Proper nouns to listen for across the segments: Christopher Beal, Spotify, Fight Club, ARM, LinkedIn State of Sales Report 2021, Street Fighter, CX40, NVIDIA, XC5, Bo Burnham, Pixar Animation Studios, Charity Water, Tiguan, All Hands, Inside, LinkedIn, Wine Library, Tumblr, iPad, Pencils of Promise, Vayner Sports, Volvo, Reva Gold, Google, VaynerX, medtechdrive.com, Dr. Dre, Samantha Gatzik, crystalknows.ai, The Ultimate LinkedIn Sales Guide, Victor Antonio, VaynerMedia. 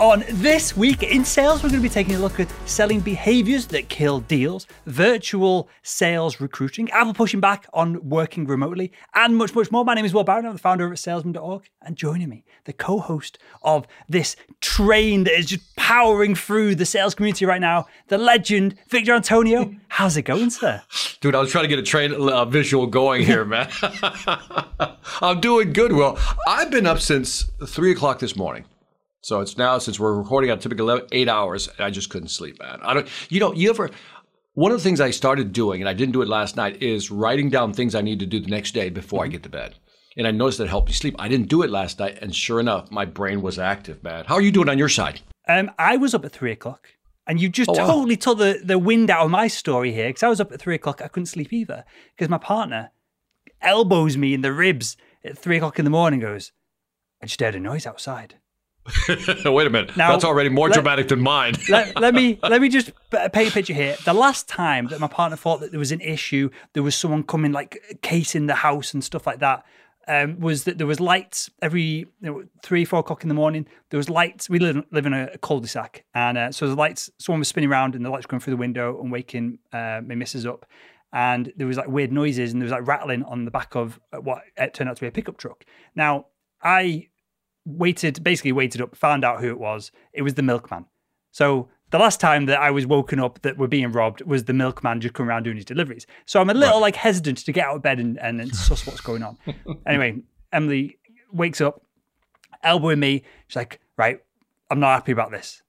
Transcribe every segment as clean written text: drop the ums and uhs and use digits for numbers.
on this week in sales, we're going to be taking a look at selling behaviors that kill deals, virtual sales recruiting, Apple pushing back on working remotely, and much, much more. My name is Bo Burnham, I'm the founder of salesman.org, and joining me, the co-host of this train that is just powering through the sales community right now, the legend, Victor Antonio. How's it going, sir? Dude, I was trying to get a train visual going here, man. I'm doing good, Will. I've been up since 3 o'clock this morning. So it's now, since we're recording, I typically 8 hours, and I just couldn't sleep, man. I don't, one of the things I started doing, and I didn't do it last night, is writing down things I need to do the next day before I get to bed. And I noticed that helped me sleep. I didn't do it last night, and sure enough, my brain was active, man. How are you doing on your side? I was up at 3 o'clock, and you just totally took the wind out of my story here, because I was up at 3 o'clock. I couldn't sleep either, because my partner elbows me in the ribs at 3 o'clock in the morning and goes, I just heard a noise outside. Wait a minute. Now, that's already more dramatic than mine. let me just paint a picture here. The last time that my partner thought that there was an issue, there was someone coming, like casing the house and stuff like that, was that there was lights every 3 or 4 o'clock in the morning. There was lights. We live in a cul-de-sac, and so the lights. Someone was spinning around, and the lights going through the window and waking my missus up. And there was like weird noises, and there was like rattling on the back of what turned out to be a pickup truck. Now I basically waited up, found out who it was. It was the milkman. So the last time that I was woken up that we're being robbed was the milkman just coming around doing his deliveries. So I'm a little like hesitant to get out of bed and suss what's going on. Anyway, Emily wakes up, elbowing me. She's like, right, I'm not happy about this.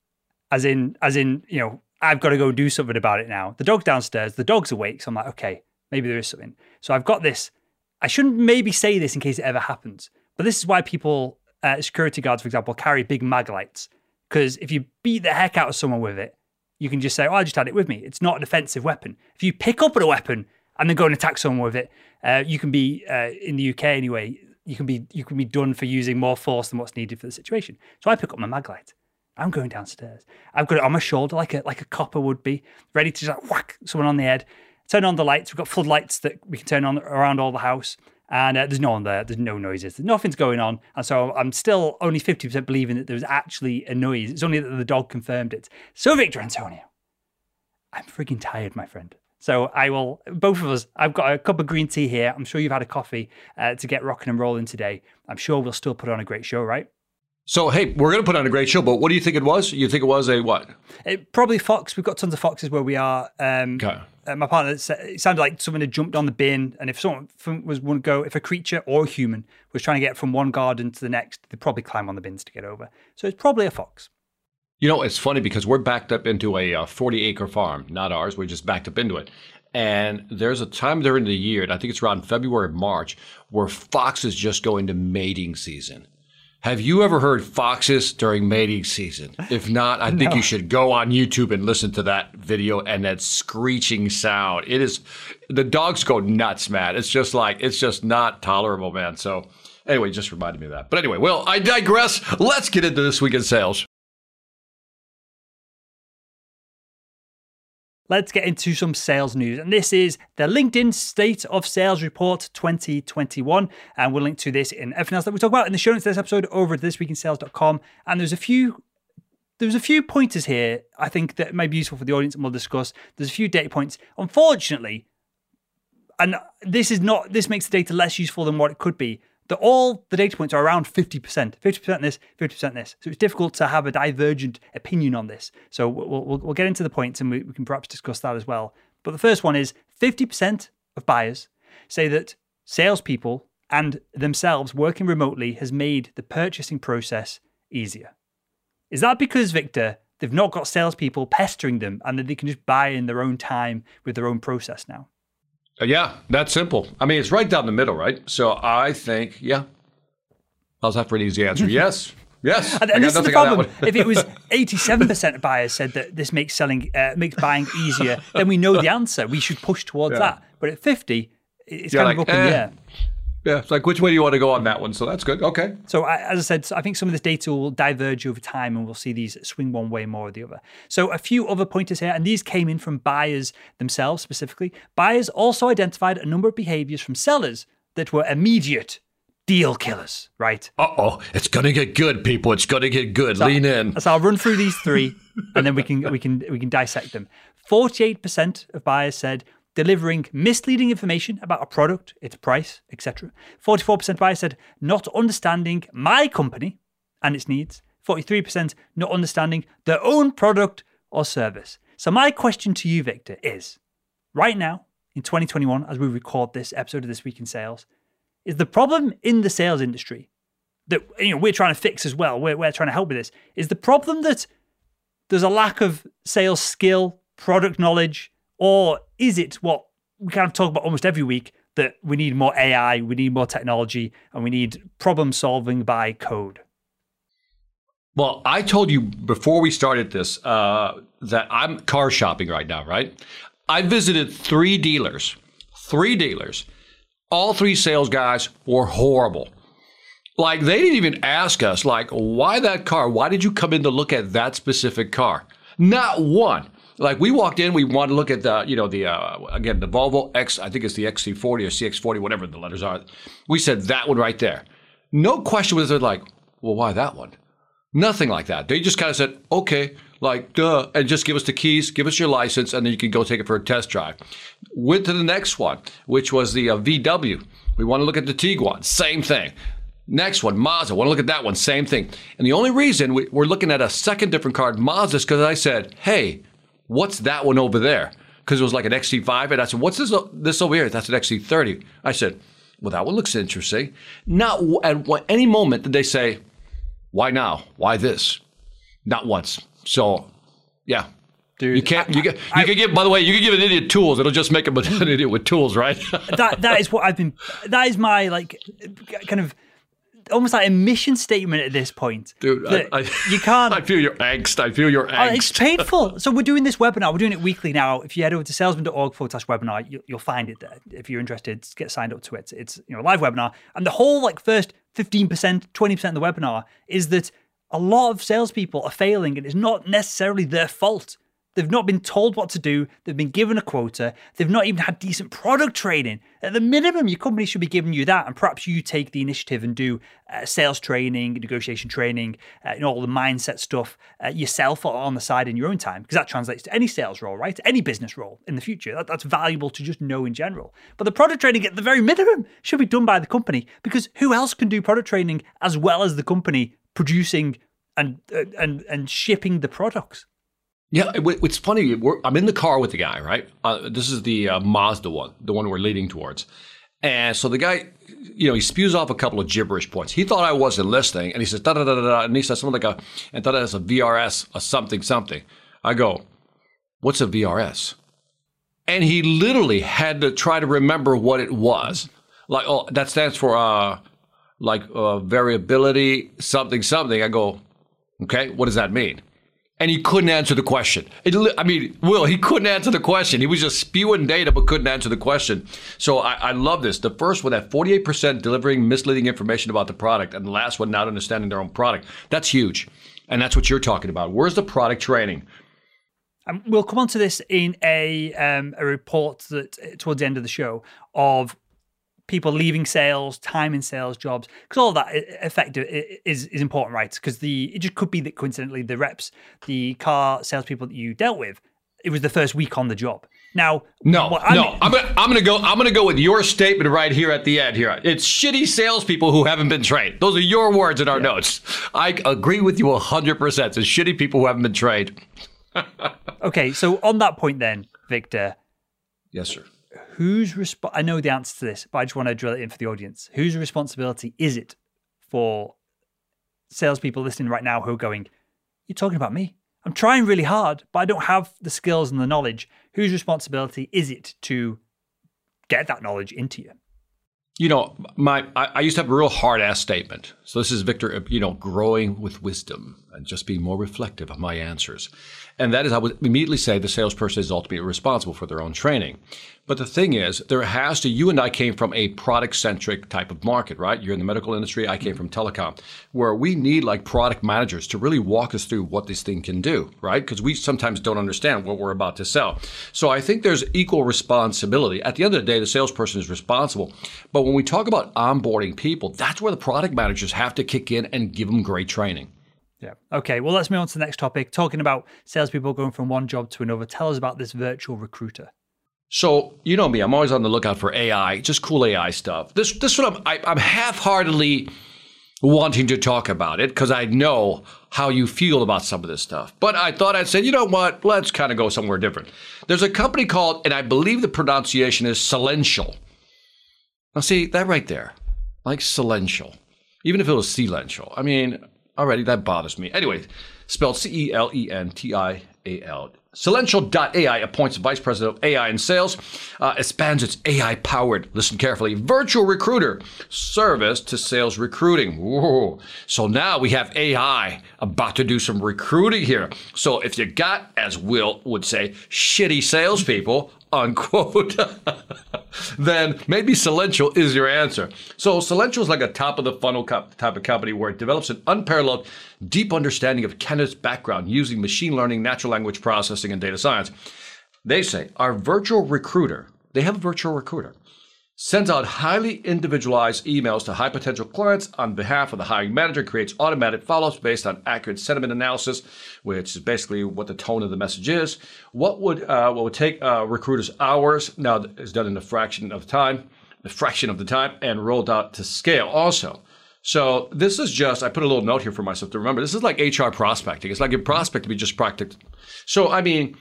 As in, you know, I've got to go do something about it now. The dog's downstairs, the dog's awake. So I'm like, okay, maybe there is something. So I've got this. I shouldn't maybe say this in case it ever happens, but this is why people... security guards, for example, carry big mag lights, because if you beat the heck out of someone with it, you can just say, oh, I just had it with me. It's not an offensive weapon. If you pick up a weapon and then go and attack someone with it, you can be, in the UK anyway, you can be done for using more force than what's needed for the situation. So I pick up my mag light. I'm going downstairs. I've got it on my shoulder like a copper would be, ready to just like whack someone on the head. Turn on the lights. We've got floodlights that we can turn on around all the house. And there's no one there, there's no noises, nothing's going on. And so I'm still only 50% believing that there was actually a noise. It's only that the dog confirmed it. So Victor Antonio, I'm freaking tired, my friend. So both of us, I've got a cup of green tea here. I'm sure you've had a coffee to get rocking and rolling today. I'm sure we'll still put on a great show, right? So, hey, we're going to put on a great show, but what do you think it was? You think it was a what? Probably Fox. We've got tons of Foxes where we are. Okay. My partner said it sounded like someone had jumped on the bin, and if someone if a creature or a human was trying to get from one garden to the next, they'd probably climb on the bins to get over. So it's probably a fox. You know, it's funny because we're backed up into a 40-acre farm, not ours. We're just backed up into it. And there's a time during the year, and I think it's around February or March, where foxes just go into mating season. Have you ever heard foxes during mating season? If not, I think you should go on YouTube and listen to that video and that screeching sound. It is, the dogs go nuts, man. It's just not tolerable, man. So anyway, just reminded me of that. But anyway, well, I digress. Let's get into this week in sales. Let's get into some sales news. And this is the LinkedIn State of Sales Report 2021. And we'll link to this in everything else that we talk about in the show notes of this episode over at thisweekinsales.com. And there's a few pointers here, I think, that may be useful for the audience and we'll discuss. There's a few data points. Unfortunately, and this makes the data less useful than what it could be, that all the data points are around 50%. 50% this, 50% this. So it's difficult to have a divergent opinion on this. So we'll get into the points and we can perhaps discuss that as well. But the first one is 50% of buyers say that salespeople and themselves working remotely has made the purchasing process easier. Is that because, Victor, they've not got salespeople pestering them and that they can just buy in their own time with their own process now? Yeah, that's simple. I mean, it's right down the middle, right? So I think, yeah, I'll have for an easy answer. Yes, yes. And this is the problem. If it was 87% of buyers said that this makes buying easier, then we know the answer. We should push towards that. But at 50, it's kind of up in the air. Yeah, it's like, which way do you want to go on that one? So that's good. Okay. So as I said, I think some of this data will diverge over time and we'll see these swing one way more or the other. So a few other pointers here, and these came in from buyers themselves specifically. Buyers also identified a number of behaviors from sellers that were immediate deal killers, right? Uh-oh, it's going to get good, people. It's going to get good. So, lean in. So I'll run through these three and then we can dissect them. 48% of buyers said delivering misleading information about a product, its price, etc. 44% of buyers said not understanding my company and its needs. 43% not understanding their own product or service. So my question to you, Victor, is right now in 2021, as we record this episode of This Week in Sales, is the problem in the sales industry that we're trying to fix as well, we're trying to help with this, is the problem that there's a lack of sales skill, product knowledge, or is it what we kind of talk about almost every week, that we need more AI, we need more technology, and we need problem solving by code? Well, I told you before we started this that I'm car shopping right now, right? I visited three dealers. All three sales guys were horrible. Like, they didn't even ask us, like, why that car? Why did you come in to look at that specific car? Not one. Like, we walked in, we wanted to look at the, again, the Volvo X, I think it's the XC40 or CX40, whatever the letters are. We said that one right there. No question was there, like, well, why that one? Nothing like that. They just kind of said, okay, like, duh, and just give us the keys, give us your license, and then you can go take it for a test drive. Went to the next one, which was the VW. We want to look at the Tiguan, same thing. Next one, Mazda, want to look at that one, same thing. And the only reason we're looking at a second different car, Mazda, is because I said, hey, what's that one over there? Because it was like an XC5, and I said, what's this over here? That's an XC30. I said, well, that one looks interesting. Not at any moment did they say, why now? Why this? Not once. So, yeah. Dude, by the way, you can give an idiot tools. It'll just make him an idiot with tools, right? That is my, like, kind of almost like a mission statement at this point. Dude, you can't. I feel your angst. It's painful. So we're doing this webinar. We're doing it weekly now. If you head over to salesman.org/webinar, you'll find it there. If you're interested, get signed up to it. It's a live webinar. And the whole, like, first 15%, 20% of the webinar is that a lot of salespeople are failing, and it's not necessarily their fault. They've not been told what to do. They've been given a quota. They've not even had decent product training. At the minimum, your company should be giving you that, and perhaps you take the initiative and do sales training, negotiation training, all the mindset stuff yourself or on the side in your own time, because that translates to any sales role, right? Any business role in the future. That's valuable to just know in general. But the product training at the very minimum should be done by the company, because who else can do product training as well as the company producing and shipping the products? Yeah, it's funny. I'm in the car with the guy, right? This is the Mazda one, the one we're leading towards. And so the guy, he spews off a couple of gibberish points. He thought I wasn't listening, and he says, da-da-da-da-da, and he says something like and thought it was a VRS, a something. I go, what's a VRS? And he literally had to try to remember what it was. Like, oh, that stands for variability, something. I go, okay, what does that mean? And he couldn't answer the question. He couldn't answer the question. He was just spewing data, but couldn't answer the question. So I love this. The first one, that 48% delivering misleading information about the product, and the last one, not understanding their own product. That's huge. And that's what you're talking about. Where's the product training? We'll come on to this in a report that towards the end of the show of people leaving sales, time in sales jobs, because all of that effect is important, right? Because it just could be that coincidentally the reps, the car salespeople that you dealt with, it was the first week on the job. Now, I'm gonna go with your statement right here at the end. Here, it's shitty salespeople who haven't been trained. Those are your words in our notes. I agree with you 100%. It's shitty people who haven't been trained. Okay, so on that point then, Victor. Yes, sir. I know the answer to this, but I just want to drill it in for the audience. Whose responsibility is it for salespeople listening right now who are going, you're talking about me? I'm trying really hard, but I don't have the skills and the knowledge. Whose responsibility is it to get that knowledge into you? I used to have a real hard-ass statement. So this is Victor, growing with wisdom and just being more reflective of my answers. And that is, I would immediately say the salesperson is ultimately responsible for their own training. But the thing is, there has to, you and I came from a product-centric type of market, right? You're in the medical industry, I came from telecom, where we need like product managers to really walk us through what this thing can do, right? Because we sometimes don't understand what we're about to sell. So I think there's equal responsibility. At the end of the day, the salesperson is responsible. But when we talk about onboarding people, that's where the product managers have to kick in and give them great training. Yeah. Okay. Well, let's move on to the next topic. Talking about salespeople going from one job to another. Tell us about this virtual recruiter. So you know me, I'm always on the lookout for AI, just cool AI stuff. This one, I'm half-heartedly wanting to talk about it because I know how you feel about some of this stuff. But I thought I'd say, you know what? Let's kind of go somewhere different. There's a company called, and I believe the pronunciation is Celential. Now, see that right there, like Celential, even if it was Celential. I mean. Already, that bothers me. Anyway, spelled C-E-L-E-N-T-I-A-L. Celential.ai appoints the vice president of AI and sales, expands its AI-powered, listen carefully, virtual recruiter service to sales recruiting. Whoa. So now we have AI about to do some recruiting here. So if you got, as Will would say, shitty salespeople, unquote, then maybe Celential is your answer. So Celential is like a top of the funnel type of company where it develops an unparalleled, deep understanding of candidates' background using machine learning, natural language processing, and data science. They say our virtual recruiter, they have a virtual recruiter, sends out highly individualized emails to high potential clients on behalf of the hiring manager, creates automatic follow-ups based on accurate sentiment analysis, which is basically what the tone of the message is. What would take recruiters hours, now is done in a fraction of time, and rolled out to scale also. So this is just, I put a little note here for myself to remember, this is like HR prospecting. It's like a prospect to be just practiced. So, I mean,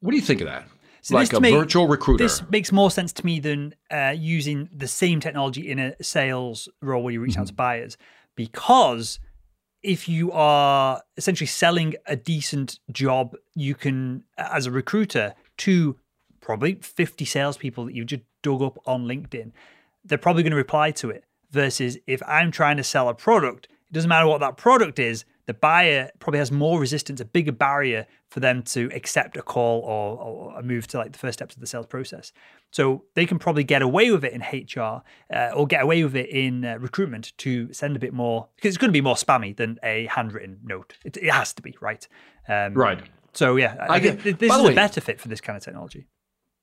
what do you think of that? So like a virtual recruiter. This makes more sense to me than using the same technology in a sales role where you reach out to buyers, because if you are essentially selling a decent job, you can, as a recruiter, to probably 50 salespeople that you've just dug up on LinkedIn, they're probably going to reply to it. Versus if I'm trying to sell a product, it doesn't matter what that product is, the buyer probably has more resistance, a bigger barrier for them to accept a call or a move to like the first steps of the sales process. So they can probably get away with it in HR or get away with it in recruitment to send a bit more, because it's going to be more spammy than a handwritten note. It has to be, right? Right. So yeah, I think this is a better fit for this kind of technology.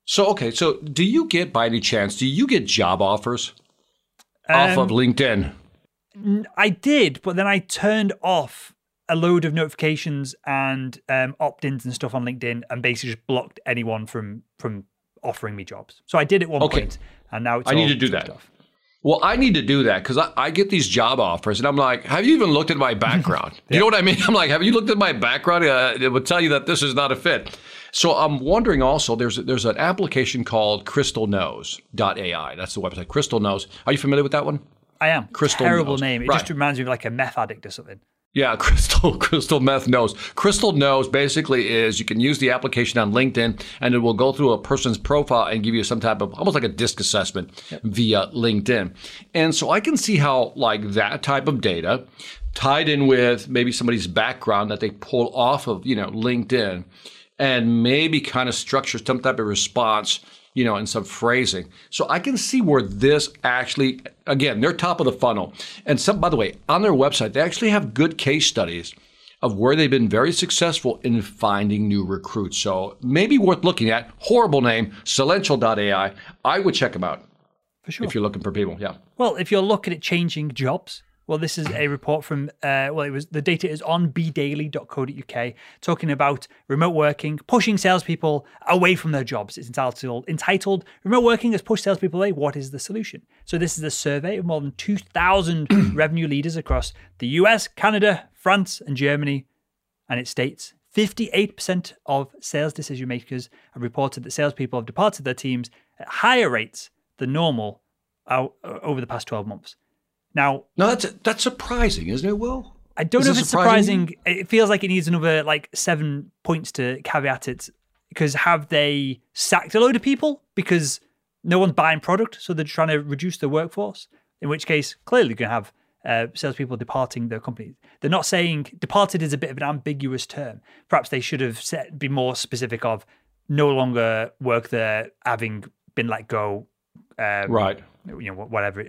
So, okay. So do you get, by any chance, do you get job offers off of LinkedIn? I did, but then I turned off a load of notifications and opt-ins and stuff on LinkedIn, and basically just blocked anyone from offering me jobs. So I did at one point, and now it's I need to do that. Stuff. Well, I need to do that because I get these job offers, and I'm like, have you even looked at my background? You know what I mean? I'm like, have you looked at my background? It would tell you that this is not a fit. So I'm wondering also, there's an application called crystalknows.ai. That's the website, Crystal Knows. Are you familiar with that one? I am. Crystal Terrible Knows. Name. It right. Just reminds me of like a meth addict or something. Yeah, Crystal Meth Knows. Crystal Knows basically is you can use the application on LinkedIn and it will go through a person's profile and give you some type of almost like a disc assessment via LinkedIn. And so I can see how like that type of data tied in with maybe somebody's background that they pull off of, you know, LinkedIn, and maybe kind of structure some type of response, you know, in some phrasing. So I can see where this actually, again, they're top of the funnel. And some, by the way, on their website, they actually have good case studies of where they've been very successful in finding new recruits. So maybe worth looking at. Horrible name, Celential.ai. I would check them out. For sure. If you're looking for people, yeah. Well, if you're looking at changing jobs, well, this is a report from, the data is on bdaily.co.uk, talking about remote working, pushing salespeople away from their jobs. It's entitled, Remote Working Has Pushed Salespeople Away, What is the Solution? So this is a survey of more than 2,000 revenue leaders across the US, Canada, France, and Germany. And it states 58% of sales decision makers have reported that salespeople have departed their teams at higher rates than normal over the past 12 months. Now, no, that's surprising, isn't it, Will? I don't know if it's surprising. It feels like it needs another like 7 points to caveat it, because have they sacked a load of people because no one's buying product, so they're trying to reduce their workforce? In which case, clearly you're going to have salespeople departing their companies. They're not saying departed is a bit of an ambiguous term. Perhaps they should have said, be more specific of no longer work there having been let go, right? You know, whatever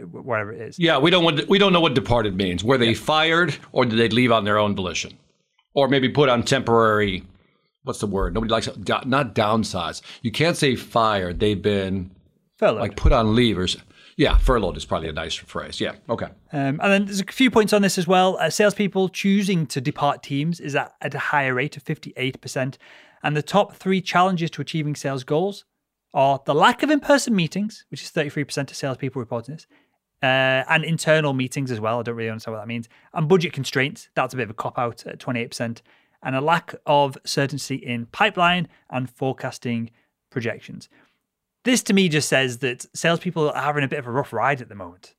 it is. Yeah, we don't know what departed means. Were they fired, or did they leave on their own volition, or maybe put on temporary? What's the word? Nobody likes it. Not downsized. You can't say fired. They've been furloughed, like put on leave or. Yeah, furloughed is probably a nice phrase. Yeah, okay. And then there's a few points on this as well. Salespeople choosing to depart teams is at a higher rate of 58%. And the top three challenges to achieving sales goals are the lack of in-person meetings, which is 33% of salespeople reporting this, and internal meetings as well. I don't really understand what that means. And budget constraints, that's a bit of a cop-out at 28%. And a lack of certainty in pipeline and forecasting projections. This to me just says that salespeople are having a bit of a rough ride at the moment.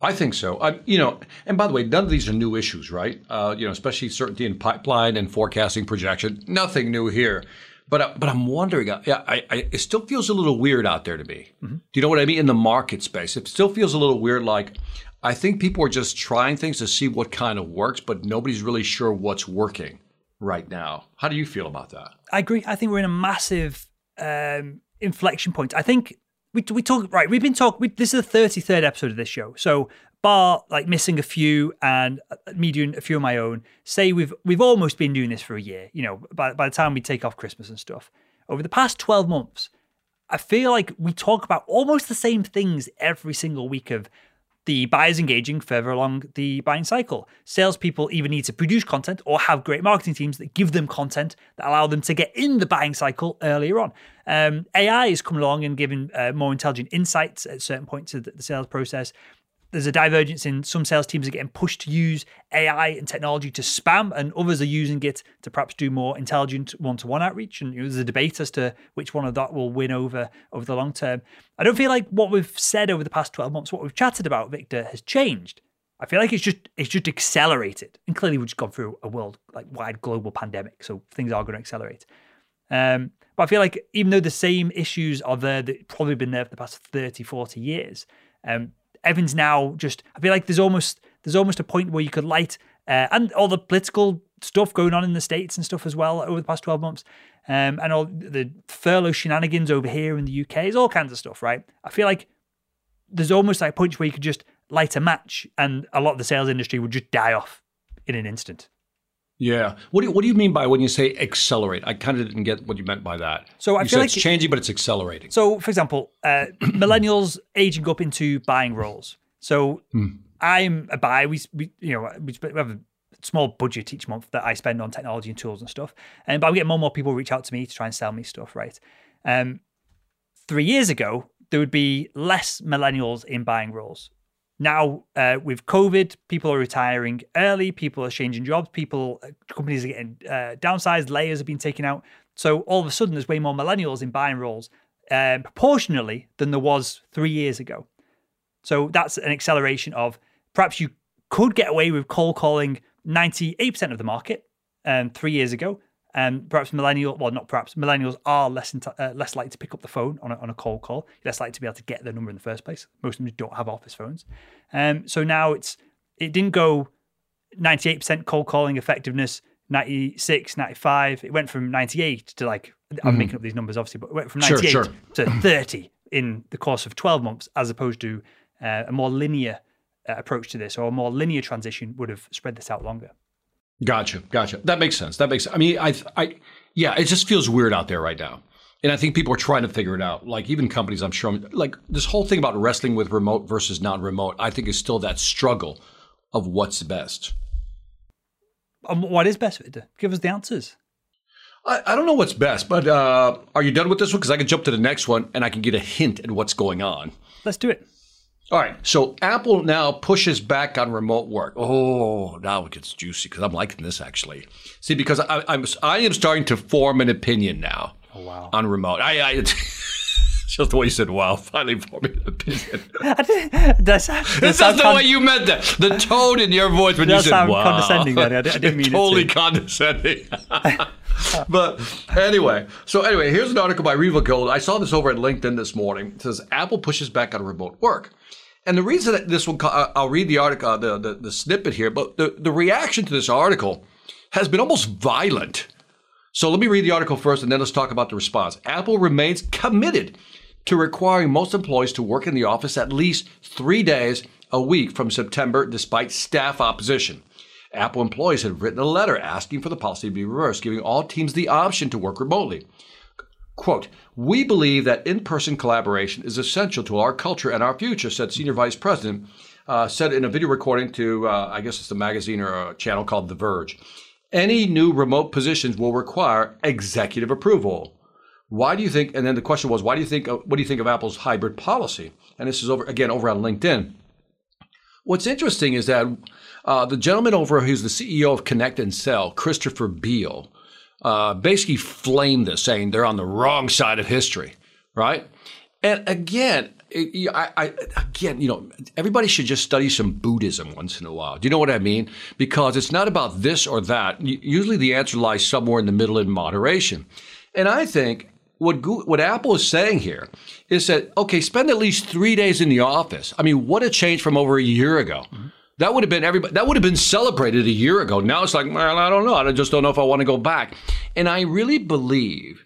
I think so. You know, and by the way, none of these are new issues, right? You know, especially certainty in pipeline and forecasting projection. Nothing new here. But I'm wondering. It still feels a little weird out there to me. Mm-hmm. Do you know what I mean? In the market space, it still feels a little weird. Like I think people are just trying things to see what kind of works, but nobody's really sure what's working right now. How do you feel about that? I agree. I think we're in a massive. Inflection point. I think we talk right. We've been talking. This is the 33rd episode of this show. So bar like missing a few and me doing a few of my own. Say we've almost been doing this for a year. You know, by the time we take off Christmas and stuff. Over the past 12 months, I feel like we talk about almost the same things every single week. Of the buyers engaging further along the buying cycle. Salespeople either need to produce content or have great marketing teams that give them content that allow them to get in the buying cycle earlier on. AI has come along and given more intelligent insights at certain points of the sales process. There's a divergence in some sales teams are getting pushed to use AI and technology to spam, and others are using it to perhaps do more intelligent one-to-one outreach. And you know, there's a debate as to which one of that will win over the long term. I don't feel like what we've said over the past 12 months, what we've chatted about, Victor, has changed. I feel like it's just accelerated. And clearly we've just gone through a worldwide global pandemic, so things are going to accelerate. But I feel like even though the same issues are there that probably been there for the past 30, 40 years, Evan's now just, I feel like there's almost a point where you could light, and all the political stuff going on in the States and stuff as well over the past 12 months, and all the furlough shenanigans over here in the UK, is all kinds of stuff, right? I feel like there's almost like points where you could just light a match and a lot of the sales industry would just die off in an instant. Yeah. What do you mean by when you say accelerate? I kind of didn't get what you meant by that. So I feel like it's changing, but it's accelerating. So, for example, millennials aging up into buying roles. So I'm a buyer. We have a small budget each month that I spend on technology and tools and stuff. But I'm getting more and more people reach out to me to try and sell me stuff, right? 3 years ago, there would be less millennials in buying roles. Now, with COVID, people are retiring early, people are changing jobs, companies are getting downsized, layers have been taken out. So all of a sudden, there's way more millennials in buying roles proportionally than there was 3 years ago. So that's an acceleration of perhaps you could get away with cold calling 98% of the market 3 years ago. Millennials are less likely to pick up the phone on a cold call, less likely to be able to get their number in the first place. Most of them don't have office phones. So now it didn't go 98% cold calling effectiveness, 96, 95. It went from 98 to I'm making up these numbers obviously, but it went from 98 to 30 in the course of 12 months, as opposed to a more linear approach to this, or a more linear transition would have spread this out longer. Gotcha. That makes sense. I mean, yeah, it just feels weird out there right now. And I think people are trying to figure it out. Like even companies, I'm sure, like this whole thing about wrestling with remote versus non-remote, I think is still that struggle of what's best. What is best? Give us the answers. I don't know what's best, but are you done with this one? Because I can jump to the next one and I can get a hint at what's going on. Let's do it. All right, so Apple now pushes back on remote work. Oh, now it gets juicy because I'm liking this actually. See, because I am starting to form an opinion now. Oh, wow. On remote. Just the way you said, wow, finally forming an opinion. That's not the way you meant that. The tone in your voice when you said, wow. Condescending, then. I didn't mean totally it to. Condescending. But anyway, here's an article by Reva Gold. I saw this over at LinkedIn this morning. It says, Apple pushes back on remote work. And the reason that this one, I'll read the article, the snippet here, but the reaction to this article has been almost violent. So let me read the article first, and then let's talk about the response. Apple remains committed to requiring most employees to work in the office at least 3 days a week from September, despite staff opposition. Apple employees had written a letter asking for the policy to be reversed, giving all teams the option to work remotely. Quote, "We believe that in-person collaboration is essential to our culture and our future," said Senior Vice President, said in a video recording to, I guess it's a magazine or a channel called The Verge. "Any new remote positions will require executive approval. Why do you think," and then the question was, what do you think of Apple's hybrid policy? And this is over, again, over on LinkedIn. What's interesting is that the gentleman over who's the CEO of Connect and Sell, Christopher Beal, basically flamed this, saying they're on the wrong side of history, right? And again, everybody should just study some Buddhism once in a while. Do you know what I mean? Because it's not about this or that. Usually the answer lies somewhere in the middle in moderation. And I think what Apple is saying here is that, okay, spend at least 3 days in the office. I mean, what a change from over a year ago. Mm-hmm. That would have been everybody. That would have been celebrated a year ago. Now it's like, well, I don't know. I just don't know if I want to go back. And I really believe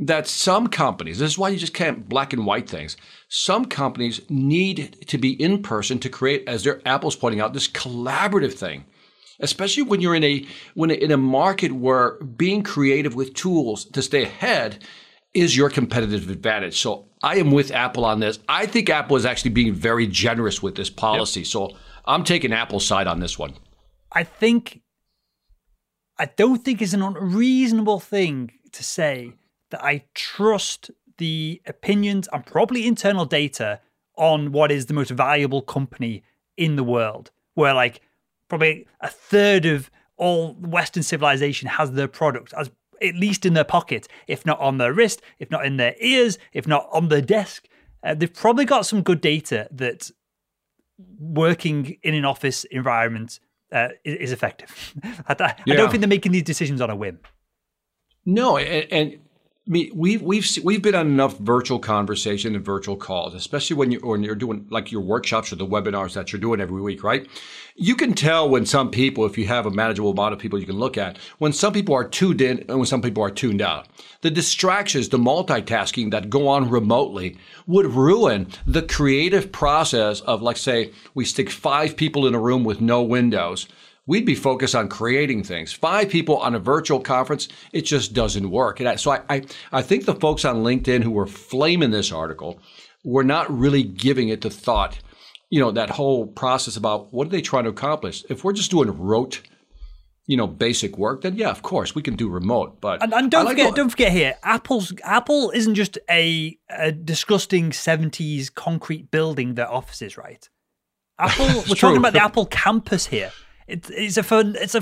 that some companies, this is why you just can't black and white things. Some companies need to be in person to create, as Apple's pointing out, this collaborative thing. Especially when you're in a market where being creative with tools to stay ahead is your competitive advantage. So I am with Apple on this. I think Apple is actually being very generous with this policy. Yep. So I'm taking Apple's side on this one. I don't think it's an unreasonable thing to say that I trust the opinions and probably internal data on what is the most valuable company in the world, where like probably a third of all Western civilization has their product, as at least in their pocket, if not on their wrist, if not in their ears, if not on their desk. They've probably got some good data that working in an office environment is effective. I don't think they're making these decisions on a whim. No, and I mean, we've been on enough virtual conversation and virtual calls, especially when you're doing like your workshops or the webinars that you're doing every week, right? You can tell when some people, if you have a manageable amount of people you can look at, when some people are tuned in and when some people are tuned out. The distractions, the multitasking that go on remotely would ruin the creative process of, like, say, we stick 5 people in a room with no windows. We'd be focused on creating things. 5 people on a virtual conference, it just doesn't work. And I think the folks on LinkedIn who were flaming this article were not really giving it the thought, you know, that whole process about what are they trying to accomplish? If we're just doing rote, you know, basic work, then yeah, of course, we can do remote. But and don't forget here, Apple isn't just a disgusting 70s concrete building that offices, right? We're talking about the Apple campus here. It's a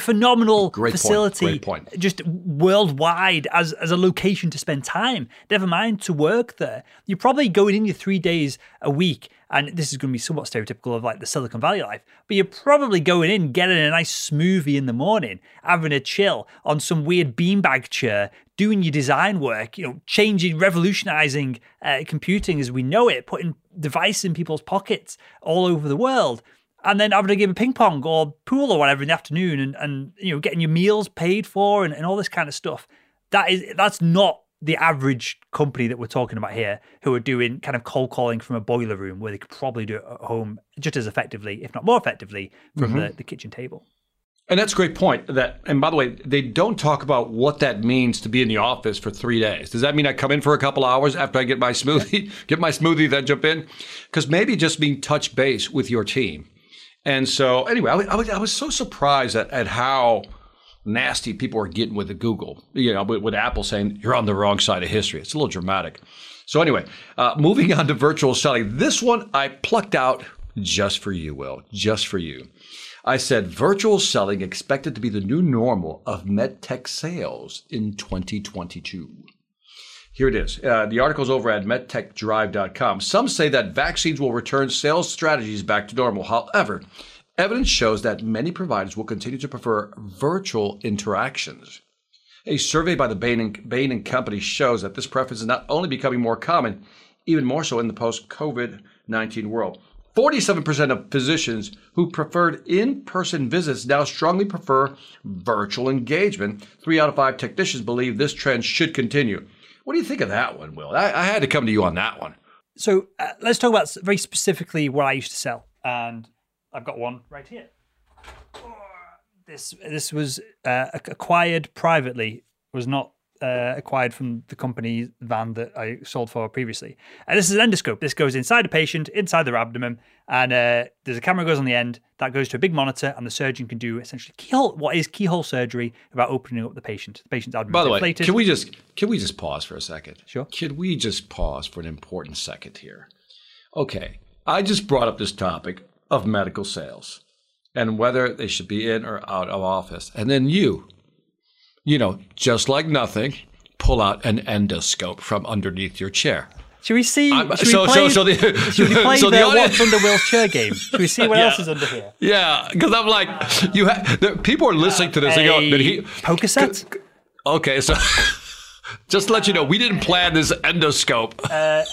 phenomenal facility, just worldwide as a location to spend time. Never mind to work there. You're probably going in your 3 days a week, and this is going to be somewhat stereotypical of like the Silicon Valley life, but you're probably going in, getting a nice smoothie in the morning, having a chill on some weird beanbag chair, doing your design work, you know, changing, revolutionizing computing as we know it, putting devices in people's pockets all over the world. And then having a game of ping pong or pool or whatever in the afternoon, and you know, getting your meals paid for and all this kind of stuff. That's not the average company that we're talking about here, who are doing kind of cold calling from a boiler room where they could probably do it at home just as effectively, if not more effectively, from the kitchen table. And that's a great point. And by the way, they don't talk about what that means to be in the office for 3 days. Does that mean I come in for a couple hours after I get my smoothie, then jump in? Because maybe just being touch base with your team. And so anyway, I was so surprised at how nasty people are getting with the Google, you know, with Apple saying you're on the wrong side of history. It's a little dramatic. So anyway, moving on to virtual selling. This one I plucked out just for you, Will, just for you. I said virtual selling expected to be the new normal of medtech sales in 2022. Here it is. The article's over at medtechdrive.com. Some say that vaccines will return sales strategies back to normal. However, evidence shows that many providers will continue to prefer virtual interactions. A survey by the Bain & Company shows that this preference is not only becoming more common, even more so in the post-COVID-19 world. 47% of physicians who preferred in-person visits now strongly prefer virtual engagement. 3 out of 5 technicians believe this trend should continue. What do you think of that one, Will? I had to come to you on that one. So let's talk about very specifically what I used to sell. And I've got one right here. This was acquired privately, was not acquired from the company van that I sold for previously. And this is an endoscope. This goes inside a patient, inside their abdomen, and there's a camera that goes on the end that goes to a big monitor, and the surgeon can do essentially keyhole surgery about opening up the patient. The patient's abdomen. By the way, can we just pause for a second? Sure. Can we just pause for an important second here? Okay, I just brought up this topic of medical sales and whether they should be in or out of office. And then you know, just like nothing, pull out an endoscope from underneath your chair. Should we see? Should we play the what's under Will's chair game? Should we see what else is under here? Yeah, because I'm like, people are listening to this. They go, did he poker set? Okay, so just to let you know, we didn't plan this endoscope.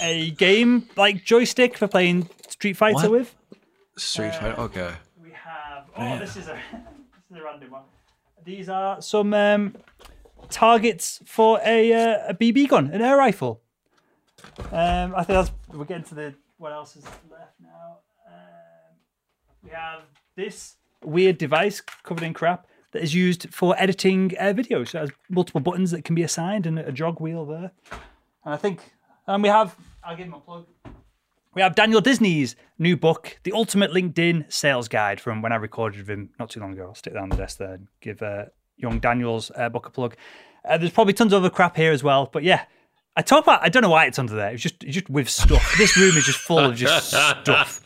A game like joystick for playing Street Fighter with. Street Fighter. Okay. We have. This is a random one. These are some targets for a BB gun, an air rifle. I think we're getting to what else is left now. We have this weird device covered in crap that is used for editing videos. So it has multiple buttons that can be assigned and a jog wheel there. And I think, I'll give him a plug. We have Daniel Disney's new book, The Ultimate LinkedIn Sales Guide, from when I recorded with him not too long ago. I'll stick that on the desk there and give young Daniel's book a plug. There's probably tons of other crap here as well. But yeah, I don't know why it's under there. It's just with stuff. This room is just full of just stuff.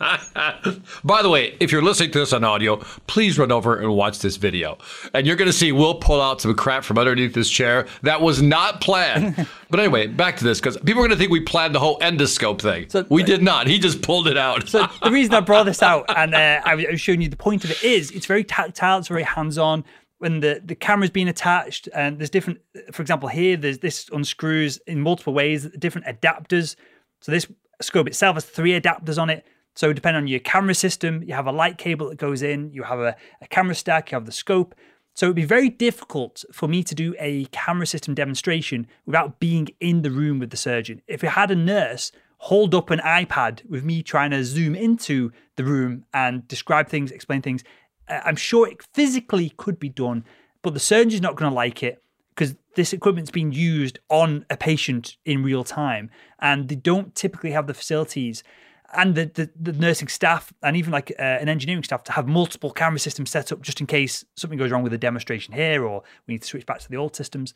By the way, if you're listening to this on audio, please run over and watch this video. And you're going to see Will pull out some crap from underneath this chair. That was not planned. But anyway, back to this, because people are going to think we planned the whole endoscope thing. So, we did not. He just pulled it out. So the reason I brought this out, and I was showing you the point of it, is it's very tactile. It's very hands-on. When the camera's being attached, and there's different, for example, here, this unscrews in multiple ways, different adapters. So this scope itself has 3 adapters on it. So depending on your camera system, you have a light cable that goes in, you have a camera stack, you have the scope. So it'd be very difficult for me to do a camera system demonstration without being in the room with the surgeon. If we had a nurse hold up an iPad with me trying to zoom into the room and describe things, explain things, I'm sure it physically could be done, but the surgeon's not going to like it because this equipment's been used on a patient in real time, and they don't typically have the facilities and the nursing staff and even like an engineering staff to have multiple camera systems set up just in case something goes wrong with a demonstration here, or we need to switch back to the old systems.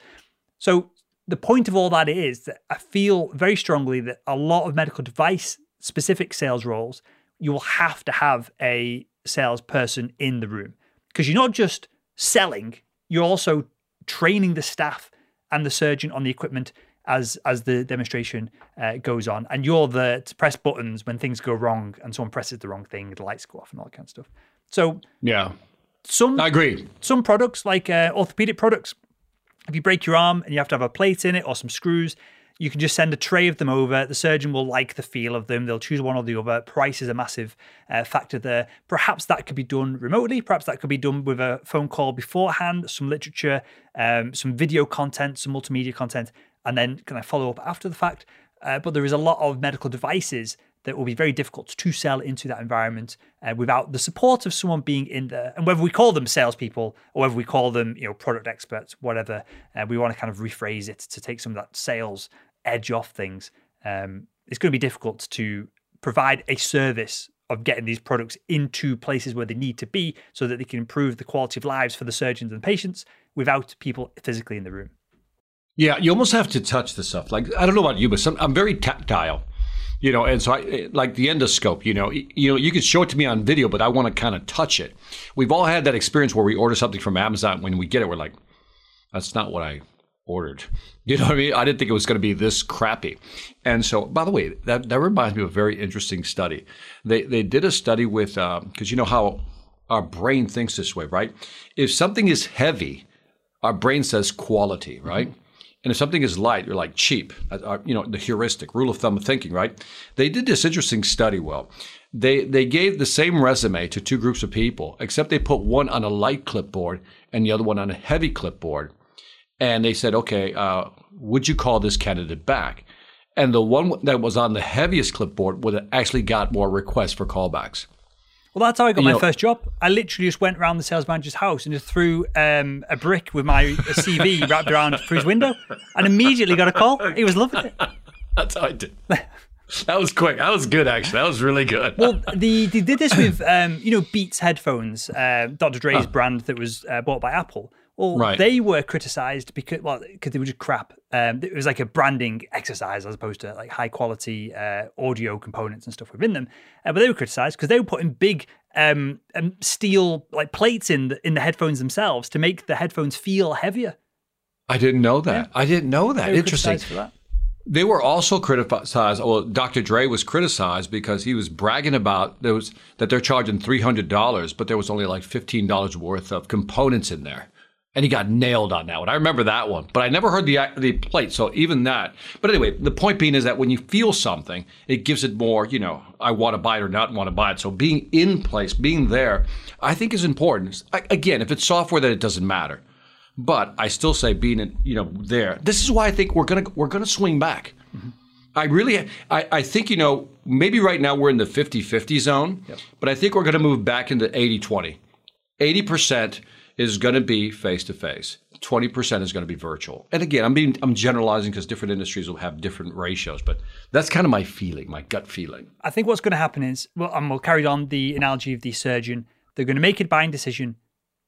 So the point of all that is that I feel very strongly that a lot of medical device specific sales roles, you will have to have a salesperson in the room, because you're not just selling, you're also training the staff and the surgeon on the equipment as the demonstration goes on, and you're there to press buttons when things go wrong and someone presses the wrong thing, the lights go off and all that kind of stuff. So yeah, I agree. Some products, like orthopedic products, if you break your arm and you have to have a plate in it or some screws, you can just send a tray of them over. The surgeon will like the feel of them. They'll choose one or the other. Price is a massive factor there. Perhaps that could be done remotely. Perhaps that could be done with a phone call beforehand, some literature, some video content, some multimedia content, and then can I follow up after the fact? But there is a lot of medical devices that will be very difficult to sell into that environment without the support of someone being in there. And whether we call them salespeople or whether we call them, you know, product experts, whatever, we want to kind of rephrase it to take some of that sales edge off things. It's going to be difficult to provide a service of getting these products into places where they need to be so that they can improve the quality of lives for the surgeons and patients without people physically in the room. Yeah, you almost have to touch the stuff. Like, I don't know about you, but I'm very tactile, you know, and so I like the endoscope, you know, you could show it to me on video, but I want to kind of touch it. We've all had that experience where we order something from Amazon. When we get it, we're like, that's not what I ordered. You know what I mean? I didn't think it was going to be this crappy. And so, by the way, that reminds me of a very interesting study. They did a study with, because you know how our brain thinks this way, right? If something is heavy, our brain says quality, right? Mm-hmm. And if something is light, you're like cheap, you know, the heuristic, rule of thumb of thinking, right? They did this interesting study, Will. They gave the same resume to 2 groups of people, except they put one on a light clipboard and the other one on a heavy clipboard. And they said, okay, would you call this candidate back? And the one that was on the heaviest clipboard would have actually got more requests for callbacks. Well, that's how I got my first job. I literally just went around the sales manager's house and just threw a brick with my CV wrapped around through his window and immediately got a call. He was loving it. That's how I did. That was quick. That was good, actually. That was really good. Well, they did this with, Beats headphones, Dr. Dre's brand that was bought by Apple. Well, they were criticised because they were just crap. It was like a branding exercise as opposed to like high quality audio components and stuff within them. But they were criticised because they were putting big steel like plates in the headphones themselves to make the headphones feel heavier. I didn't know that. Yeah. I didn't know that. Interesting. For that. They were also criticized. Well, Dr. Dre was criticized because he was bragging about that they're charging $300, but there was only like $15 worth of components in there. And he got nailed on that one. I remember that one, but I never heard the plate. So even that. But anyway, the point being is that when you feel something, it gives it more, I want to buy it or not want to buy it. So being in place, being there, I think is important. Again, if it's software, then it doesn't matter. But I still say being in, there. This is why I think we're gonna swing back. Mm-hmm. I think, maybe right now we're in the 50-50 zone, yep. But I think we're going to move back into 80-20. 80% is going to be face-to-face. 20% is going to be virtual. And again, I'm generalizing because different industries will have different ratios, but that's kind of my feeling, my gut feeling. I think what's going to happen is, we'll carry on the analogy of the surgeon. They're going to make a buying decision.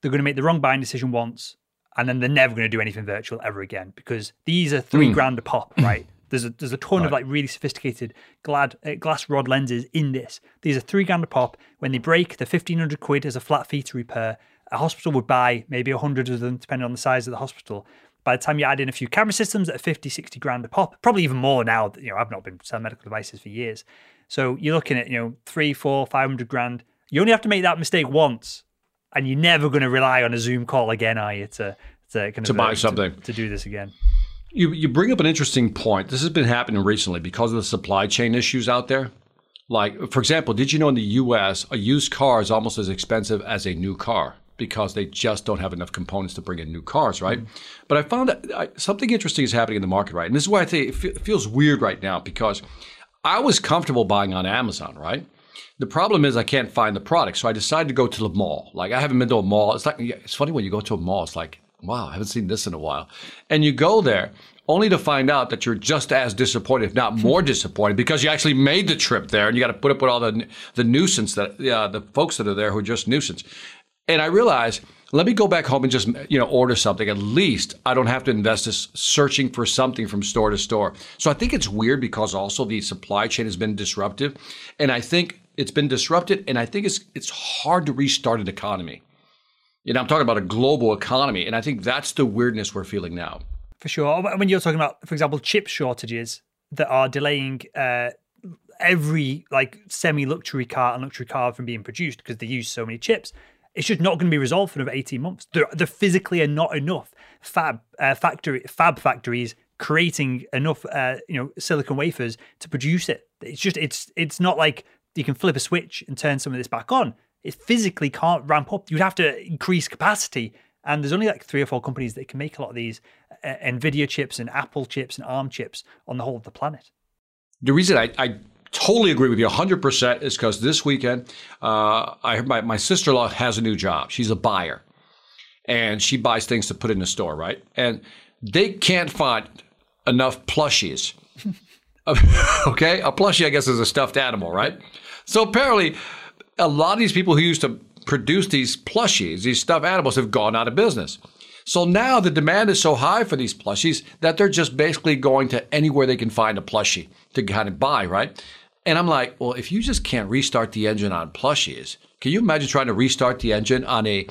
They're going to make the wrong buying decision once, and then they're never going to do anything virtual ever again because these are $3,000 a pop, right? There's a ton of like really sophisticated glass rod lenses in this. These are $3,000 a pop. When they break, they're 1,500 quid as a flat fee to repair. A hospital would buy maybe 100 of them, depending on the size of the hospital. By the time you add in a few camera systems at 50, 60 grand a pop, probably even more now, I've not been selling medical devices for years. So you're looking at, 300, 400, 500 grand. You only have to make that mistake once, and you're never going to rely on a Zoom call again, are you, to buy something, to do this again. You bring up an interesting point. This has been happening recently because of the supply chain issues out there. Like, for example, did you know in the US, a used car is almost as expensive as a new car? Because they just don't have enough components to bring in new cars, right? Mm-hmm. But I found that something interesting is happening in the market, right? And this is why I think it feels weird right now, because I was comfortable buying on Amazon, right? The problem is I can't find the product, so I decided to go to the mall. Like, I haven't been to a mall. It's funny when you go to a mall, it's like, wow, I haven't seen this in a while. And you go there only to find out that you're just as disappointed, if not more disappointed, because you actually made the trip there, and you got to put up with all the nuisance that the folks that are there who are just nuisance. And I realized, let me go back home and just, order something. At least I don't have to invest this searching for something from store to store. So I think it's weird because also the supply chain has been disruptive. And I think it's been disrupted. And I think it's hard to restart an economy. I'm talking about a global economy. And I think that's the weirdness we're feeling now. For sure. When you're talking about, for example, chip shortages that are delaying every like semi-luxury car and luxury car from being produced because they use so many chips. It's just not going to be resolved for another 18 months. There physically are not enough fab factories creating enough, silicon wafers to produce it. It's just, it's not like you can flip a switch and turn some of this back on. It physically can't ramp up. You'd have to increase capacity. And there's only like 3 or 4 companies that can make a lot of these NVIDIA chips and Apple chips and ARM chips on the whole of the planet. The reason I totally agree with you 100% is because this weekend, I heard my sister-in-law has a new job. She's a buyer, and she buys things to put in the store, right? And they can't find enough plushies. Okay? A plushie, I guess, is a stuffed animal, right? So apparently, a lot of these people who used to produce these plushies, these stuffed animals, have gone out of business. So now the demand is so high for these plushies that they're just basically going to anywhere they can find a plushie to kind of buy, right? And I'm like, well, if you just can't restart the engine on plushies, can you imagine trying to restart the engine on a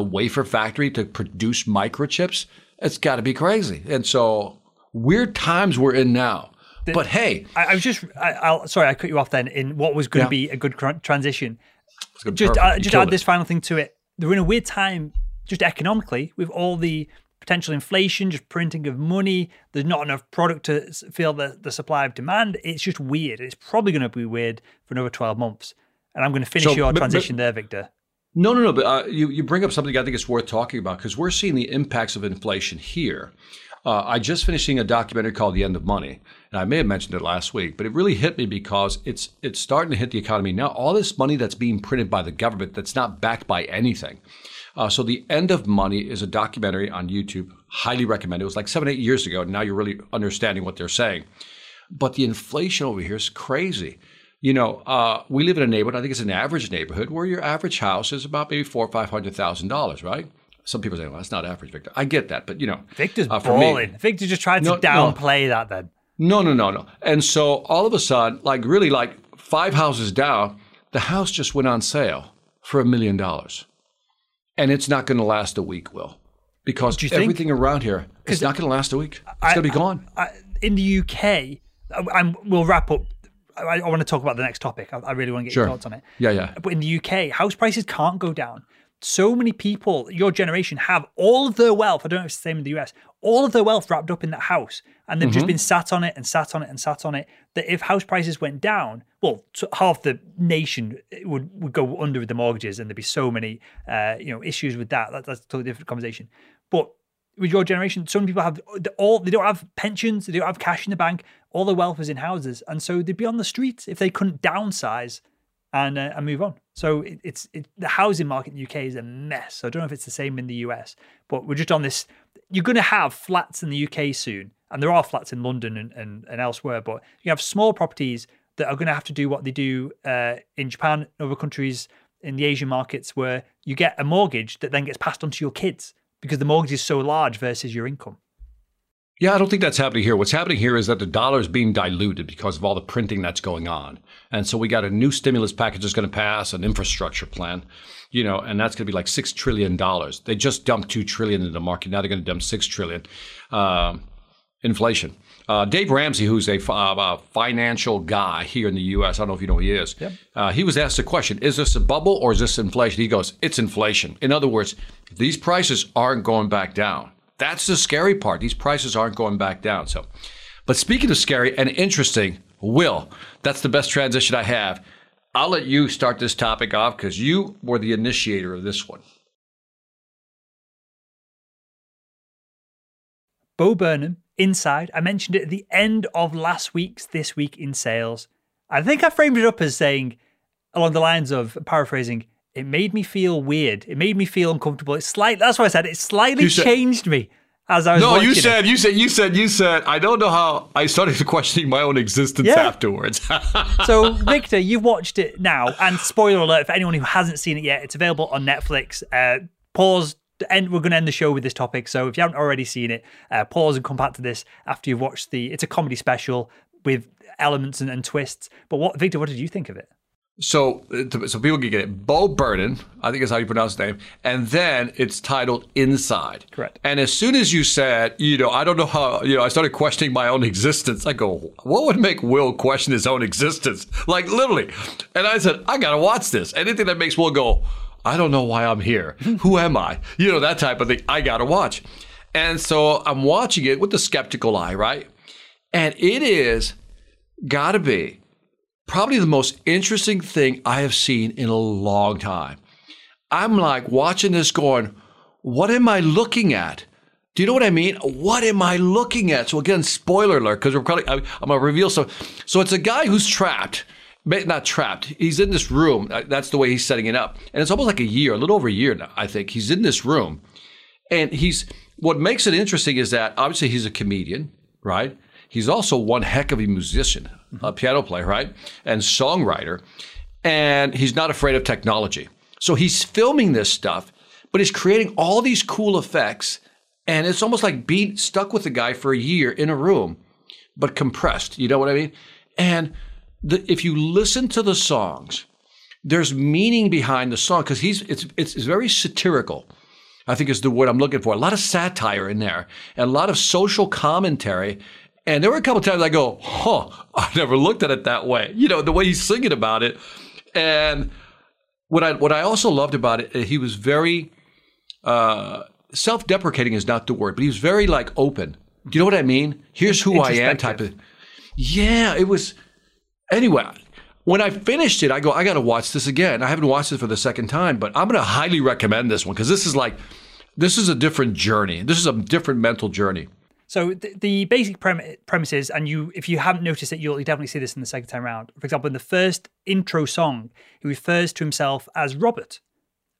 wafer factory to produce microchips? It's got to be crazy. And so weird times we're in now. But hey. Sorry, I cut you off then in what was going to be a good transition. Just add this final thing to it. We're in a weird time just economically with all the potential inflation, just printing of money. There's not enough product to fill the supply of demand. It's just weird. It's probably going to be weird for another 12 months. And I'm going to finish your transition there, Victor. No. But you bring up something I think it's worth talking about because we're seeing the impacts of inflation here. I just finished seeing a documentary called The End of Money, and I may have mentioned it last week, but it really hit me because it's starting to hit the economy now. All this money that's being printed by the government that's not backed by anything. So The End of Money is a documentary on YouTube, highly recommended. It was like 7-8 years ago, and now you're really understanding what they're saying. But the inflation over here is crazy. You know, we live in a neighborhood, I think it's an average neighborhood, where your average house is about maybe $400,000 or $500,000, right? Some people say, well, that's not average, Victor. I get that, but you know. Victor's balling. Victor just tried to downplay that then. No. And so all of a sudden, like really like 5 houses down, the house just went on sale for $1 million. And it's not going to last a week, Will, because everything around here is not going to last a week. It's going to be gone. In the UK, we'll wrap up. I want to talk about the next topic. I really want to get your thoughts on it. Yeah. But in the UK, house prices can't go down. So many people, your generation, have all of their wealth. I don't know if it's the same in the US. All of their wealth wrapped up in that house. And they've just been sat on it and sat on it and sat on it. That if house prices went down, well, half the nation would go under with the mortgages, and there'd be so many issues with that. That's a totally different conversation. But with your generation, so many people have they don't have pensions, they don't have cash in the bank. All their wealth is in houses. And so they'd be on the streets if they couldn't downsize and move on. So the housing market in the UK is a mess. So I don't know if it's the same in the US, but we're just on this. You're going to have flats in the UK soon, and there are flats in London and elsewhere, but you have small properties that are going to have to do what they do in Japan and other countries in the Asian markets, where you get a mortgage that then gets passed on to your kids because the mortgage is so large versus your income. Yeah, I don't think that's happening here. What's happening here is that the dollar is being diluted because of all the printing that's going on. And so we got a new stimulus package that's going to pass, an infrastructure plan, and that's going to be like $6 trillion. They just dumped $2 trillion into the market. Now they're going to dump $6 trillion. Inflation. Dave Ramsey, who's a financial guy here in the U.S., I don't know if you know who he is. Yep. He was asked the question, is this a bubble or is this inflation? He goes, it's inflation. In other words, these prices aren't going back down. That's the scary part. These prices aren't going back down. So, but speaking of scary and interesting, Will, that's the best transition I have. I'll let you start this topic off because you were the initiator of this one. Bo Burnham, Inside. I mentioned it at the end of last week's This Week in Sales. I think I framed it up as saying, along the lines of paraphrasing, it made me feel weird. It made me feel uncomfortable. That's why I said it slightly changed me as I was watching. You said, I don't know how I started questioning my own existence afterwards. So, Victor, you've watched it now. And spoiler alert, for anyone who hasn't seen it yet, it's available on Netflix. Pause. And we're going to end the show with this topic. So if you haven't already seen it, pause and come back to this after you've watched it's a comedy special with elements and twists. But Victor, what did you think of it? So people can get it. Bo Burnham, I think is how you pronounce his name. And then it's titled Inside. Correct. And as soon as you said, I don't know how, I started questioning my own existence. I go, what would make Will question his own existence? Like literally. And I said, I got to watch this. Anything that makes Will go, I don't know why I'm here. Who am I? That type of thing. I got to watch. And so I'm watching it with the skeptical eye, right? And it is got to be probably the most interesting thing I have seen in a long time. I'm like watching this going, what am I looking at? Do you know what I mean? What am I looking at? So again, spoiler alert, because I'm going to reveal some. So it's a guy who's trapped, not trapped. He's in this room. That's the way he's setting it up. And it's almost like a little over a year now, I think. He's in this room. And what makes it interesting is that obviously he's a comedian, right? He's also one heck of a musician, a piano player, right? And songwriter. And he's not afraid of technology. So he's filming this stuff, but he's creating all these cool effects. And it's almost like being stuck with the guy for a year in a room, but compressed. You know what I mean? And if you listen to the songs, there's meaning behind the song because it's very satirical, I think is the word I'm looking for. A lot of satire in there and a lot of social commentary. And there were a couple of times I go, I never looked at it that way. The way he's singing about it. And what I also loved about it, he was very, self-deprecating is not the word, but he was very like open. Do you know what I mean? Here's who I am type of, anyway, when I finished it, I go, I got to watch this again. I haven't watched it for the second time, but I'm going to highly recommend this one because this is a different journey. This is a different mental journey. So the basic premise is, and if you haven't noticed it, you'll definitely see this in the second time round. For example, in the first intro song, he refers to himself as Robert.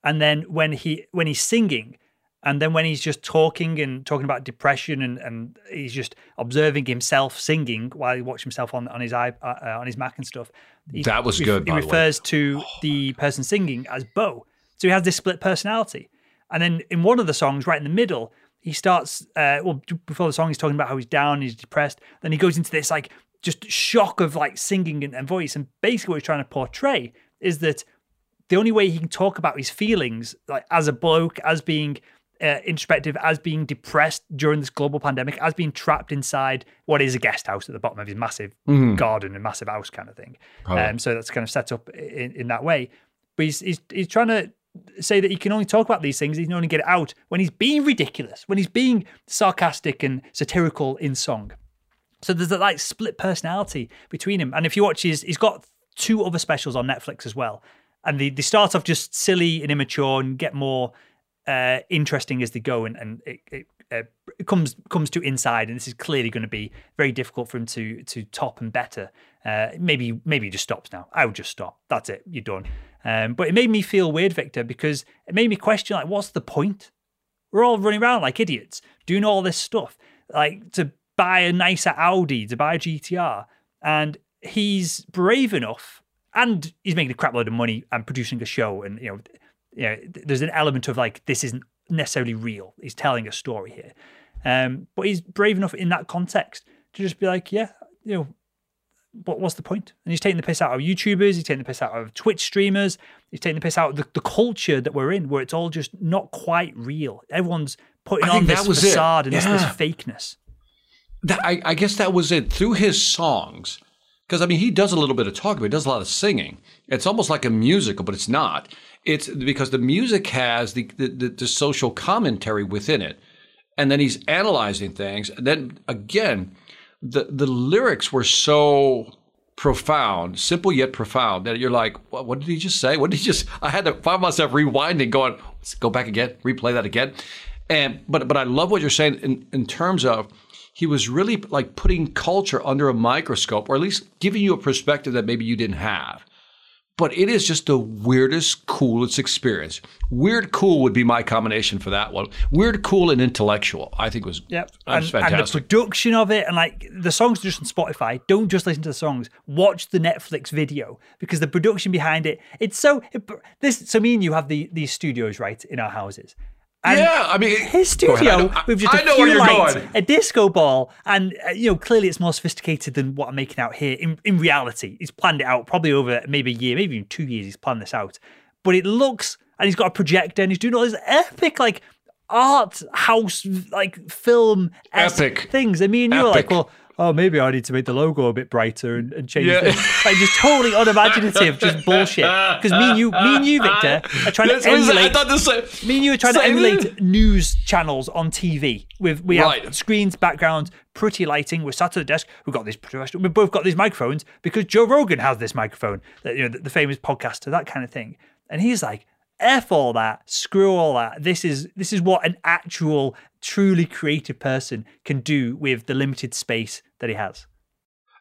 And then when he's singing, and then when he's just talking about depression, and he's just observing himself singing while he watches himself on his Mac and stuff. That was good. He refers to the person singing as Bo. So he has this split personality. And then in one of the songs, right in the middle, he starts, well, before the song, he's talking about how he's down, he's depressed. Then he goes into this like just shock of like singing and voice. And basically what he's trying to portray is that the only way he can talk about his feelings, like as a bloke, as being introspective, as being depressed during this global pandemic, as being trapped inside what is a guest house at the bottom of his massive garden and massive house kind of thing. Oh. So that's kind of set up in that way. But he's trying to say that he can only talk about these things, he can only get it out when he's being ridiculous, when he's being sarcastic and satirical in song. So there's that like split personality between him. And if you watch he's got two other specials on Netflix as well. And they start off just silly and immature and get more interesting as they go. And it comes to Inside. And this is clearly going to be very difficult for him to top and better. Maybe he just stops now. I would just stop. That's it. You're done. But it made me feel weird, Victor, because it made me question, like, what's the point? We're all running around like idiots, doing all this stuff, like to buy a nicer Audi, to buy a GTR. And he's brave enough, and he's making a crap load of money and producing a show. And, you know there's an element of like, this isn't necessarily real. He's telling a story here. But he's brave enough in that context to just be like, yeah, you know, what's the point? And he's taking the piss out of YouTubers, he's taking the piss out of Twitch streamers, he's taking the piss out of the culture that we're in, where it's all just not quite real. Everyone's putting on this facade and this fakeness. I guess that was it. Through his songs, because I mean, he does a little bit of talking, but he does a lot of singing. It's almost like a musical, but it's not. It's because the music has the social commentary within it. And then he's analyzing things. And then again, the lyrics were so profound, simple yet profound, that you're like, what did he just say? What did he just? I had to find myself rewinding, going, let's go back again, replay that again. But I love what you're saying in terms of he was really like putting culture under a microscope, or at least giving you a perspective that maybe you didn't have. But it is just the weirdest, coolest experience. Weird cool would be my combination for that one. Weird, cool, and intellectual, I think was, was fantastic. And the production of it, and like the songs are just on Spotify. Don't just listen to the songs. Watch the Netflix video, because the production behind it, it's so, so me and you have these studios, right, in our houses. And I mean, his studio with just a few lights, a disco ball, and clearly it's more sophisticated than what I'm making out here. In reality, he's planned it out probably over maybe a year, maybe even 2 years. He's planned this out, but it looks, and he's got a projector, and he's doing all this epic like art house like film epic things. And me and you are like, well, maybe I need to make the logo a bit brighter and change it. Like just totally unimaginative, just bullshit. Because me and you, Victor, are trying to emulate. Me and you are trying to emulate news channels on TV. We have screens, backgrounds, pretty lighting. We're sat at the desk. We've got this. We've both got these microphones because Joe Rogan has this microphone. The famous podcaster, that kind of thing. And he's like, F all that, screw all that. This is what an actual, truly creative person can do with the limited space that he has.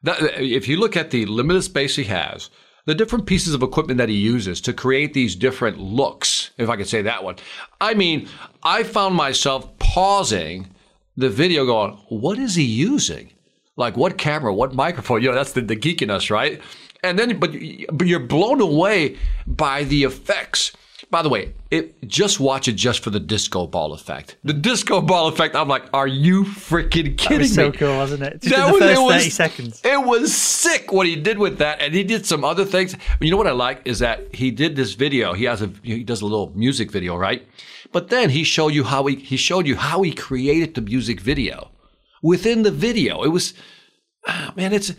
If you look at the limited space he has, the different pieces of equipment that he uses to create these different looks, if I could say that one. I mean, I found myself pausing the video going, what is he using? Like what camera, what microphone? That's the geek in us, right? And then, but you're blown away by the effects. By the way, just watch it just for the disco ball effect. The disco ball effect, I'm like, are you freaking kidding me? That was so cool, wasn't it? Just in the first 30 seconds. It was sick what he did with that, and he did some other things. But you know what I like is that he did this video. He does a little music video, right? But then he showed you how he created the music video. Within the video, it was, man, it's,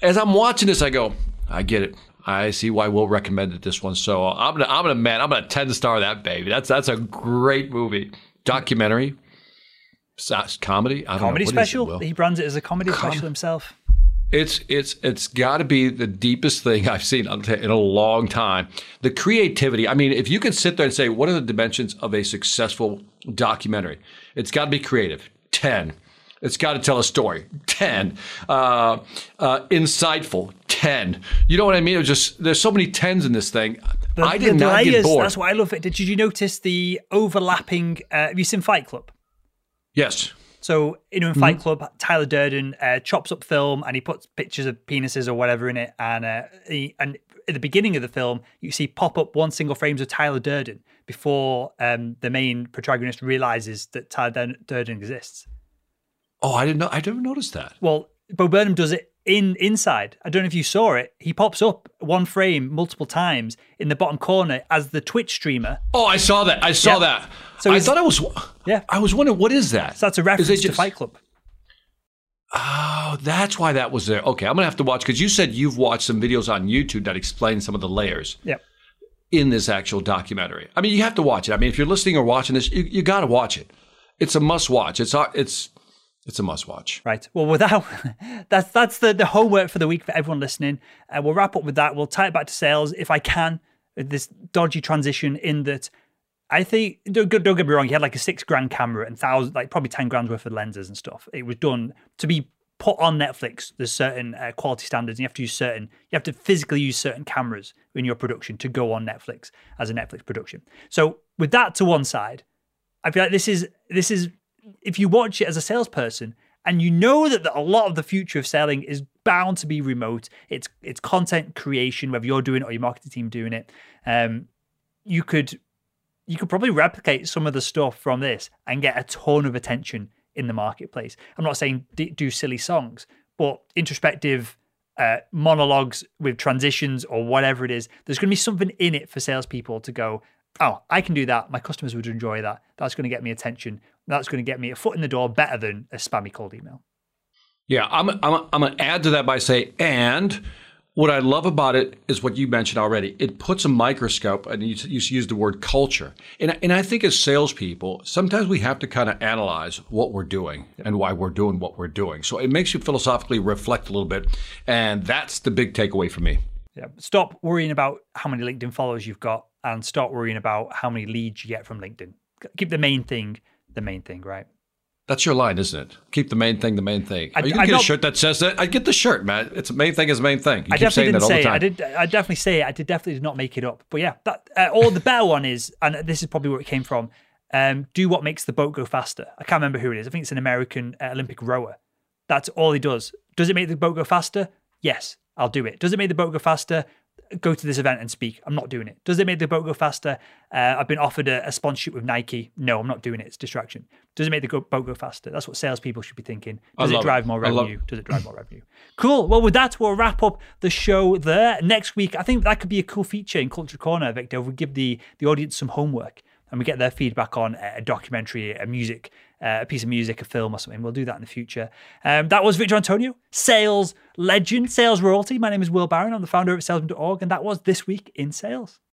as I'm watching this, I go, I get it. I see why Will recommended this one. So I'm gonna 10-star that baby. That's a great movie, documentary, comedy. Comedy special. He brands it as a comedy special himself. It's got to be the deepest thing I've seen in a long time. The creativity. I mean, if you can sit there and say, what are the dimensions of a successful documentary? It's got to be creative. 10. It's got to tell a story, 10. Insightful, 10. You know what I mean? It was just, there's so many 10s in this thing. I did not get bored. That's why I love it. Did you notice the overlapping, have you seen Fight Club? Yes. So, you know, in Fight Club, Tyler Durden chops up film and he puts pictures of penises or whatever in it. And and at the beginning of the film, you see pop up one single frame of Tyler Durden before the main protagonist realizes that Tyler Durden exists. Oh, I didn't know. I didn't notice that. Well, Bo Burnham does it in Inside. I don't know if you saw it. He pops up one frame multiple times in the bottom corner as the Twitch streamer. Oh, I saw that. I saw that. So I thought I was. Yeah. I was wondering, what is that? So that's a reference to Fight Club. Oh, that's why that was there. Okay, I'm gonna have to watch, because you said you've watched some videos on YouTube that explain some of the layers. Yeah. In this actual documentary, I mean, you have to watch it. I mean, if you're listening or watching this, you got to watch it. It's a must watch. It's a must-watch. Right. Well, without that's the homework for the week for everyone listening. We'll wrap up with that. We'll tie it back to sales if I can. This dodgy transition in that, I think, don't get me wrong, he had like a £6,000 camera and probably 10 grand's worth of lenses and stuff. It was done to be put on Netflix. There's certain quality standards, and you have to physically use certain cameras in your production to go on Netflix as a Netflix production. So with that to one side, I feel like this is. If you watch it as a salesperson and you know that a lot of the future of selling is bound to be remote, it's content creation, whether you're doing it or your marketing team doing it, you could probably replicate some of the stuff from this and get a ton of attention in the marketplace. I'm not saying do silly songs, but introspective monologues with transitions or whatever it is, there's going to be something in it for salespeople to go, oh, I can do that. My customers would enjoy that. That's going to get me attention. That's going to get me a foot in the door better than a spammy cold email. Yeah, I'm going to add to that by saying, and what I love about it is what you mentioned already. It puts a microscope, and you use the word culture. And I think as salespeople, sometimes we have to kind of analyze what we're doing and why we're doing what we're doing. So it makes you philosophically reflect a little bit. And that's the big takeaway for me. Yeah. Stop worrying about how many LinkedIn followers you've got and start worrying about how many leads you get from LinkedIn. Keep the main thing, right? That's your line, isn't it? Keep the main thing, the main thing. Are you going to get a shirt that says that? I'd get the shirt, man. It's the main thing is the main thing. You keep saying that all the time. I definitely say it. Definitely did not make it up. But yeah, that, or the better one is, and this is probably where it came from, do what makes the boat go faster. I can't remember who it is. I think it's an American Olympic rower. That's all he does. Does it make the boat go faster? Yes, I'll do it. Does it make the boat go faster? Go to this event and speak. I'm not doing it. Does it make the boat go faster? I've been offered a sponsorship with Nike. No, I'm not doing it. It's distraction. Does it make the boat go faster? That's what salespeople should be thinking. Does it drive more revenue? Does it drive more revenue? Cool. Well, with that, we'll wrap up the show there. Next week, I think that could be a cool feature in Culture Corner, Victor. We give the audience some homework and we get their feedback on a documentary, a music, a piece of music, a film or something. We'll do that in the future. That was Victor Antonio, sales legend, sales royalty. My name is Will Barron. I'm the founder of salesman.org, and that was This Week in Sales.